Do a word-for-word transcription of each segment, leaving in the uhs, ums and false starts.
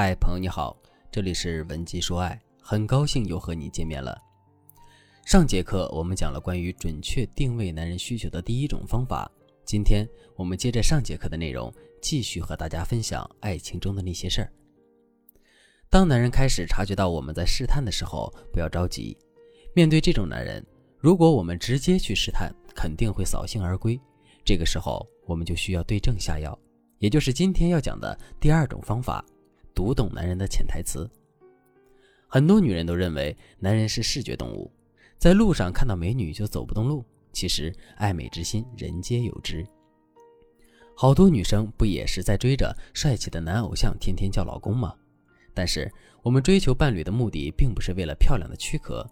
嗨，朋友你好，这里是文姬说爱，很高兴又和你见面了。上节课我们讲了关于准确定位男人需求的第一种方法，今天我们接着上节课的内容，继续和大家分享爱情中的那些事儿。当男人开始察觉到我们在试探的时候，不要着急。面对这种男人，如果我们直接去试探，肯定会扫兴而归。这个时候我们就需要对症下药，也就是今天要讲的第二种方法，读懂男人的潜台词。很多女人都认为男人是视觉动物，在路上看到美女就走不动路，其实爱美之心人皆有之。好多女生不也是在追着帅气的男偶像天天叫老公吗？但是我们追求伴侣的目的并不是为了漂亮的躯壳，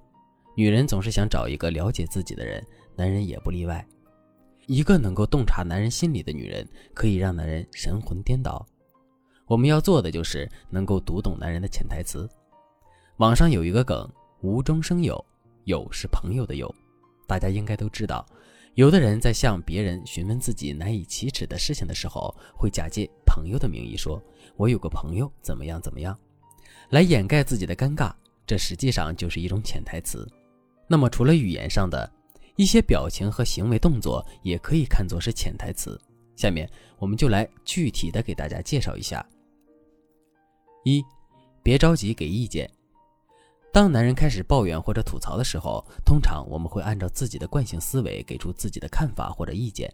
女人总是想找一个了解自己的人，男人也不例外。一个能够洞察男人心理的女人，可以让男人神魂颠倒。我们要做的就是能够读懂男人的潜台词。网上有一个梗，无中生有，有是朋友的有，大家应该都知道。有的人在向别人询问自己难以启齿的事情的时候，会假借朋友的名义说，我有个朋友怎么样怎么样，来掩盖自己的尴尬，这实际上就是一种潜台词。那么除了语言上的，一些表情和行为动作也可以看作是潜台词。下面我们就来具体的给大家介绍一下。一，别着急给意见。当男人开始抱怨或者吐槽的时候，通常我们会按照自己的惯性思维给出自己的看法或者意见，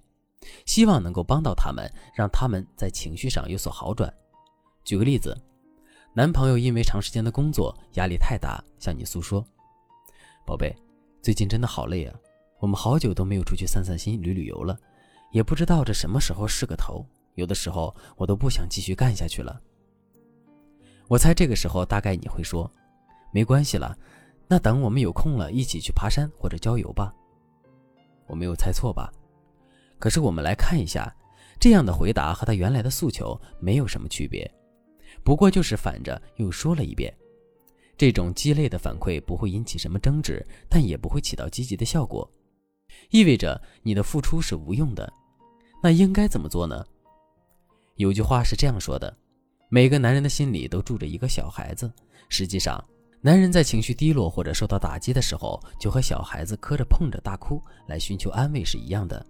希望能够帮到他们，让他们在情绪上有所好转。举个例子，男朋友因为长时间的工作压力太大，向你诉说，宝贝，最近真的好累啊，我们好久都没有出去散散心旅旅游了，也不知道这什么时候是个头，有的时候我都不想继续干下去了。我猜这个时候大概你会说，没关系了，那等我们有空了一起去爬山或者郊游吧。我没有猜错吧？可是我们来看一下，这样的回答和他原来的诉求没有什么区别，不过就是反着又说了一遍。这种鸡肋的反馈不会引起什么争执，但也不会起到积极的效果，意味着你的付出是无用的。那应该怎么做呢？有句话是这样说的，每个男人的心里都住着一个小孩子。实际上，男人在情绪低落或者受到打击的时候，就和小孩子磕着碰着大哭来寻求安慰是一样的。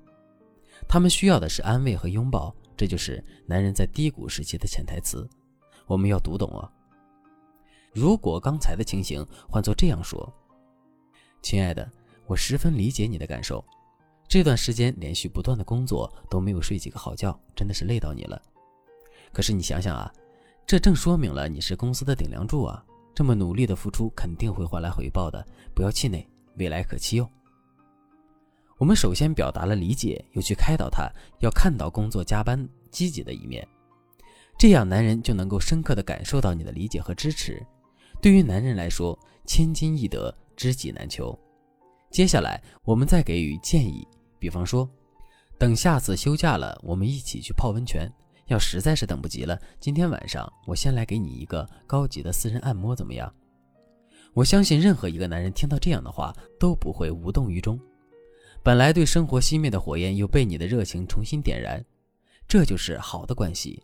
他们需要的是安慰和拥抱，这就是男人在低谷时期的潜台词。我们要读懂啊。如果刚才的情形换作这样说，亲爱的，我十分理解你的感受，这段时间连续不断的工作都没有睡几个好觉，真的是累到你了。可是你想想啊，这正说明了你是公司的顶梁柱啊，这么努力的付出肯定会换来回报的，不要气馁，未来可期哦。我们首先表达了理解，又去开导他要看到工作加班积极的一面，这样男人就能够深刻地感受到你的理解和支持。对于男人来说，千金易得，知己难求。接下来我们再给予建议，比方说，等下次休假了我们一起去泡温泉，要实在是等不及了，今天晚上我先来给你一个高级的私人按摩怎么样？我相信任何一个男人听到这样的话都不会无动于衷，本来对生活熄灭的火焰又被你的热情重新点燃，这就是好的关系。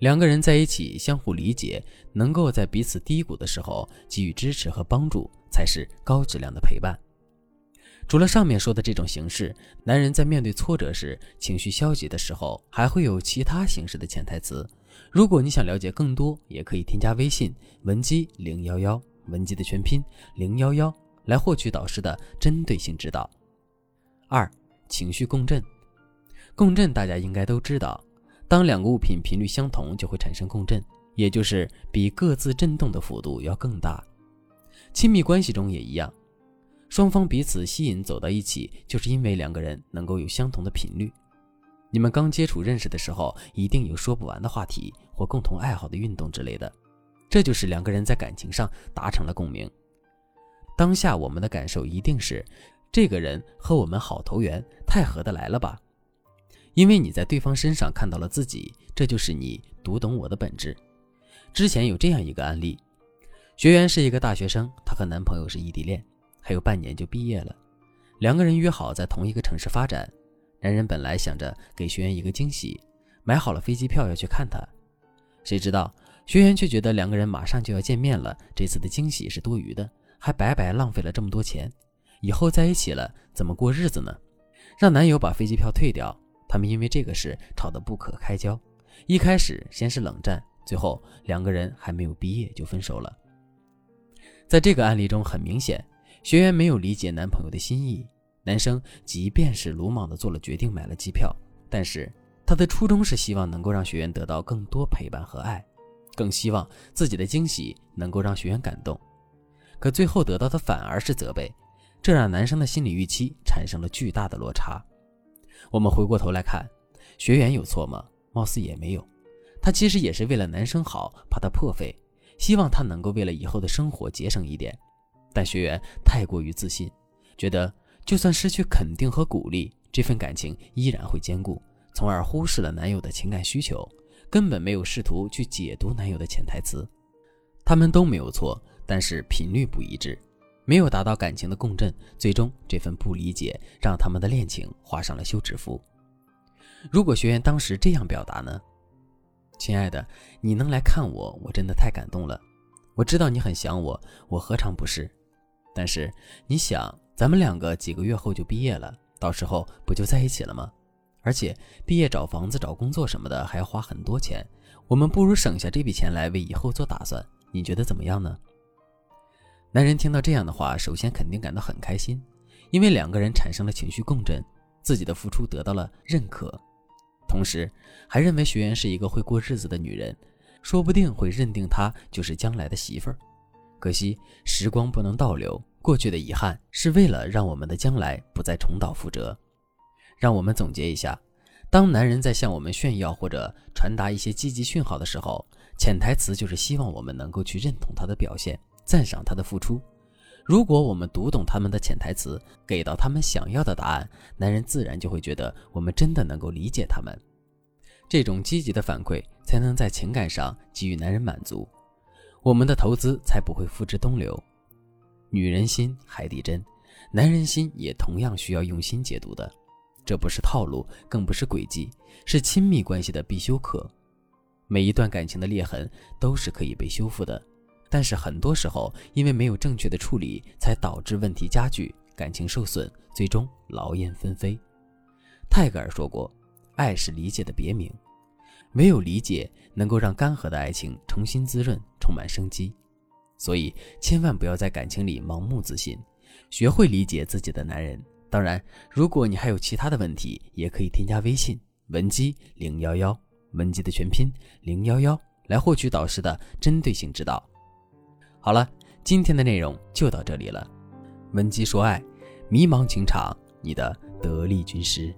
两个人在一起相互理解，能够在彼此低谷的时候给予支持和帮助，才是高质量的陪伴。除了上面说的这种形式，男人在面对挫折时，情绪消极的时候，还会有其他形式的潜台词。如果你想了解更多，也可以添加微信文姬零一一，文姬的全拼零一一，来获取导师的针对性指导。二，情绪共振。共振大家应该都知道，当两个物品频率相同就会产生共振，也就是比各自振动的幅度要更大。亲密关系中也一样，双方彼此吸引走到一起，就是因为两个人能够有相同的频率。你们刚接触认识的时候，一定有说不完的话题或共同爱好的运动之类的，这就是两个人在感情上达成了共鸣。当下我们的感受一定是，这个人和我们好投缘，太合得来了吧。因为你在对方身上看到了自己，这就是你读懂我的本质。之前有这样一个案例，学员是一个大学生，她和男朋友是异地恋，还有半年就毕业了，两个人约好在同一个城市发展。男人本来想着给学员一个惊喜，买好了飞机票要去看她，谁知道学员却觉得两个人马上就要见面了，这次的惊喜是多余的，还白白浪费了这么多钱，以后在一起了怎么过日子呢？让男友把飞机票退掉，他们因为这个事吵得不可开交。一开始先是冷战，最后两个人还没有毕业就分手了。在这个案例中，很明显学员没有理解男朋友的心意，男生即便是鲁莽地做了决定买了机票，但是他的初衷是希望能够让学员得到更多陪伴和爱，更希望自己的惊喜能够让学员感动，可最后得到的反而是责备，这让男生的心理预期产生了巨大的落差。我们回过头来看，学员有错吗？貌似也没有，他其实也是为了男生好，怕他破费，希望他能够为了以后的生活节省一点。但学员太过于自信，觉得就算失去肯定和鼓励，这份感情依然会坚固，从而忽视了男友的情感需求，根本没有试图去解读男友的潜台词。他们都没有错，但是频率不一致，没有达到感情的共振，最终这份不理解让他们的恋情画上了休止符。如果学员当时这样表达呢？亲爱的，你能来看我，我真的太感动了，我知道你很想我，我何尝不是？但是你想，咱们两个几个月后就毕业了，到时候不就在一起了吗？而且毕业找房子找工作什么的还要花很多钱，我们不如省下这笔钱来为以后做打算，你觉得怎么样呢？男人听到这样的话，首先肯定感到很开心，因为两个人产生了情绪共振，自己的付出得到了认可，同时还认为学员是一个会过日子的女人，说不定会认定她就是将来的媳妇儿。可惜时光不能倒流，过去的遗憾是为了让我们的将来不再重蹈覆辙。让我们总结一下，当男人在向我们炫耀或者传达一些积极讯号的时候，潜台词就是希望我们能够去认同他的表现，赞赏他的付出。如果我们读懂他们的潜台词，给到他们想要的答案，男人自然就会觉得我们真的能够理解他们。这种积极的反馈才能在情感上给予男人满足，我们的投资才不会付之东流。女人心海底针，男人心也同样需要用心解读的，这不是套路，更不是诡计，是亲密关系的必修课。每一段感情的裂痕都是可以被修复的，但是很多时候因为没有正确的处理，才导致问题加剧，感情受损，最终劳燕分飞。泰戈尔说过，爱是理解的别名，唯有理解能够让干涸的爱情重新滋润，充满生机。所以千万不要在感情里盲目自信，学会理解自己的男人。当然，如果你还有其他的问题，也可以添加微信文姬零一一，文姬的全拼零一一，来获取导师的针对性指导。好了，今天的内容就到这里了。文姬说爱，迷茫情场，你的得力军师。